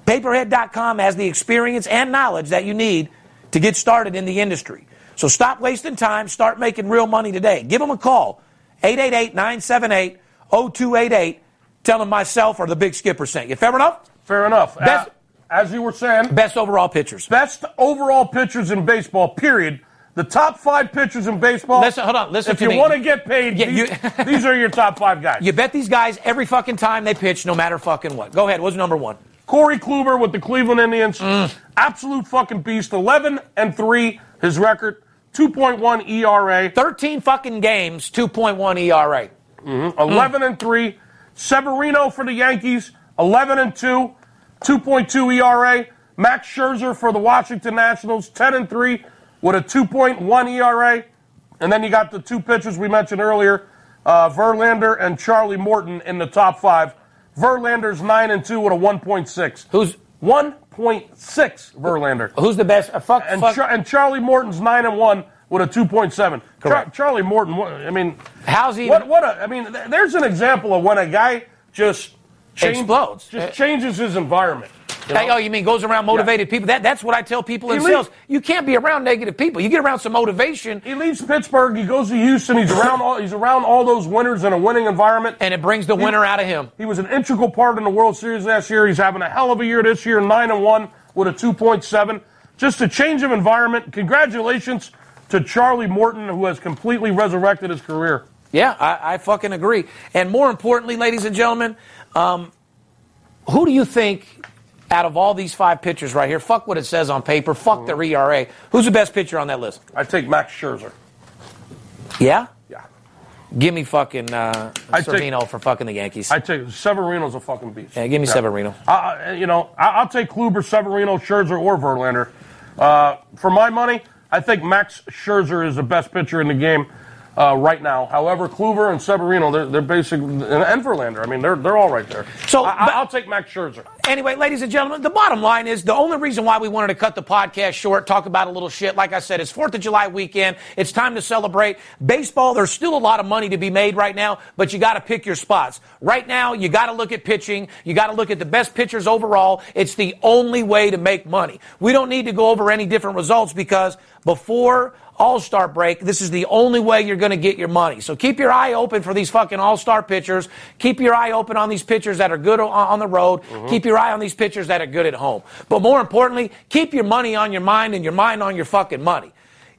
Pay Per Head dot com has the experience and knowledge that you need to get started in the industry. So stop wasting time. Start making real money today. Give them a call, eight eight eight, nine seven eight, zero two eight eight. Tell them myself or the Big Skipper sent you. Fair enough? Fair enough. Best, uh, as you were saying. Best overall pitchers. Best overall pitchers in baseball, period. The top five pitchers in baseball. Listen, hold on. Listen. If you want to get paid, yeah, these, you, these are your top five guys. You bet these guys every fucking time they pitch, no matter fucking what. Go ahead. What's number one? Corey Kluber with the Cleveland Indians. Mm. Absolute fucking beast. eleven and three, his record. two point one E R A. thirteen fucking games, two point one E R A. Mm-hmm. eleven mm. and three. Severino for the Yankees. eleven and two, two point two E R A. Max Scherzer for the Washington Nationals. ten and three. With a two point one E R A, and then you got the two pitchers we mentioned earlier, uh, Verlander and Charlie Morton in the top five. Verlander's nine and two with a one point six. Who's one point six Verlander? Who's the best? Uh, fuck, and, fuck. Char- and Charlie Morton's nine and one with a two point seven. Correct. Char- Charlie Morton. I mean, how's he? What? What? A, I mean, th- there's an example of when a guy just change, explodes, just uh, changes his environment. You know? Oh, you mean goes around motivated yeah. people? That, that's what I tell people in sales. You can't be around negative people. You get around some motivation. He leaves Pittsburgh. He goes to Houston. He's around all, he's around all those winners in a winning environment. And it brings the he, winner out of him. He was an integral part in the World Series last year. He's having a hell of a year this year, nine and one with a two point seven. Just a change of environment. Congratulations to Charlie Morton, who has completely resurrected his career. Yeah, I, I fucking agree. And more importantly, ladies and gentlemen, um, who do you think... out of all these five pitchers right here, fuck what it says on paper, fuck their E R A. Who's the best pitcher on that list? I take Max Scherzer. Yeah? Yeah. Give me fucking uh, Severino for fucking the Yankees. I take Severino's a fucking beast. Yeah, give me yeah. Severino. I, you know, I, I'll take Kluber, Severino, Scherzer, or Verlander. Uh, for my money, I think Max Scherzer is the best pitcher in the game uh, right now. However, Kluber and Severino, they're, they're basically, and, and Verlander, I mean, they're they're all right there. So I, but, I'll take Max Scherzer. Anyway, ladies and gentlemen, the bottom line is the only reason why we wanted to cut the podcast short, talk about a little shit. Like I said, it's fourth of July weekend. It's time to celebrate. Baseball, there's still a lot of money to be made right now, but you got to pick your spots. Right now, you got to look at pitching. You got to look at the best pitchers overall. It's the only way to make money. We don't need to go over any different results because before All-Star break, this is the only way you're going to get your money. So keep your eye open for these fucking All-Star pitchers. Keep your eye open on these pitchers that are good on the road. Mm-hmm. Keep your eye on these pitchers that are good at home. But more importantly, keep your money on your mind and your mind on your fucking money.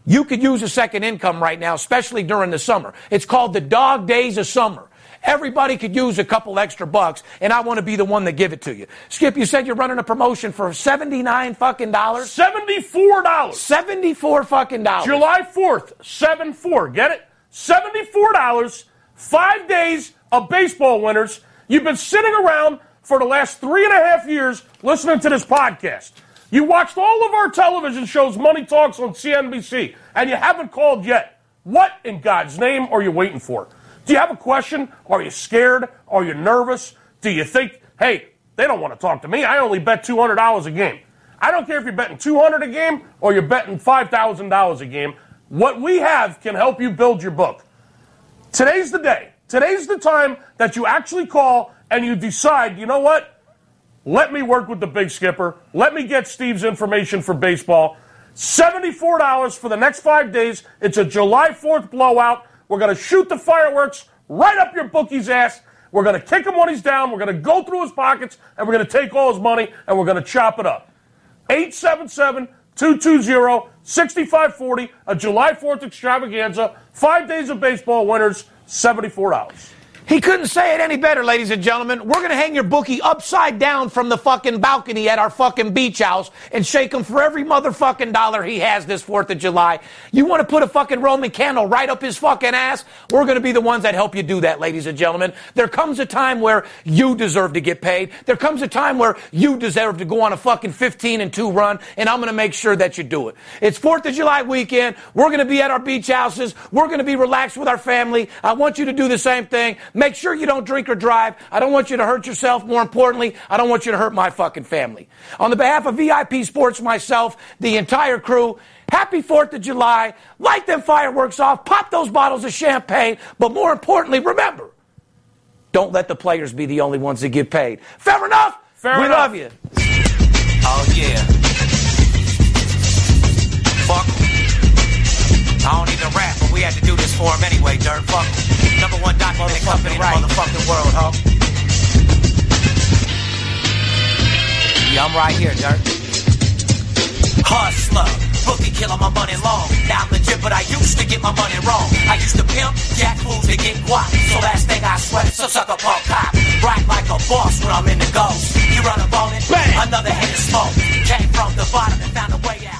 You could use a second income right now, especially during the summer. It's called the dog days of summer. Everybody could use a couple extra bucks, and I want to be the one to give it to you. Skip, you said you're running a promotion for seventy-nine fucking dollars? seventy-four dollars. seventy-four fucking dollars. July fourth, seven four. Get it? seventy-four dollars, five days of baseball winners. You've been sitting around for the last three and a half years listening to this podcast. You watched all of our television shows, Money Talks on C N B C, and you haven't called yet. What in God's name are you waiting for? Do you have a question? Are you scared? Are you nervous? Do you think, hey, they don't want to talk to me. I only bet two hundred dollars a game. I don't care if you're betting two hundred dollars a game or you're betting five thousand dollars a game. What we have can help you build your book. Today's the day. Today's the time that you actually call and you decide, you know what? Let me work with the Big Skipper. Let me get Steve's information for baseball. seventy-four dollars for the next five days. It's a July fourth blowout. We're going to shoot the fireworks right up your bookie's ass. We're going to kick him when he's down. We're going to go through his pockets, and we're going to take all his money, and we're going to chop it up. eight seven seven, two two zero, six five four zero, a July fourth extravaganza, five days of baseball winners, seventy-four dollars. He couldn't say it any better, ladies and gentlemen. We're going to hang your bookie upside down from the fucking balcony at our fucking beach house and shake him for every motherfucking dollar he has this fourth of July. You want to put a fucking Roman candle right up his fucking ass? We're going to be the ones that help you do that, ladies and gentlemen. There comes a time where you deserve to get paid. There comes a time where you deserve to go on a fucking fifteen and two run, and I'm going to make sure that you do it. It's fourth of July weekend. We're going to be at our beach houses. We're going to be relaxed with our family. I want you to do the same thing. Make sure you don't drink or drive. I don't want you to hurt yourself. More importantly, I don't want you to hurt my fucking family. On the behalf of V I P Sports, myself, the entire crew, happy fourth of July. Light them fireworks off. Pop those bottles of champagne. But more importantly, remember, don't let the players be the only ones that get paid. Fair enough? Fair we enough. Love you. Oh, yeah. Fuck. I don't need to rap, but we had to do this for him anyway, dirt fuck. Number one documented company in right. the motherfucking world, huh? Yeah, I'm right here, dirt. Hustler, bookie killer, my money long. Now I'm legit, but I used to get my money wrong. I used to pimp, jack fools to get guap. So last thing I sweat, so sucker punk cop. Right like a boss when I'm in the ghost. You run up on it, bang. Another head of smoke. Came from the bottom and found a way out.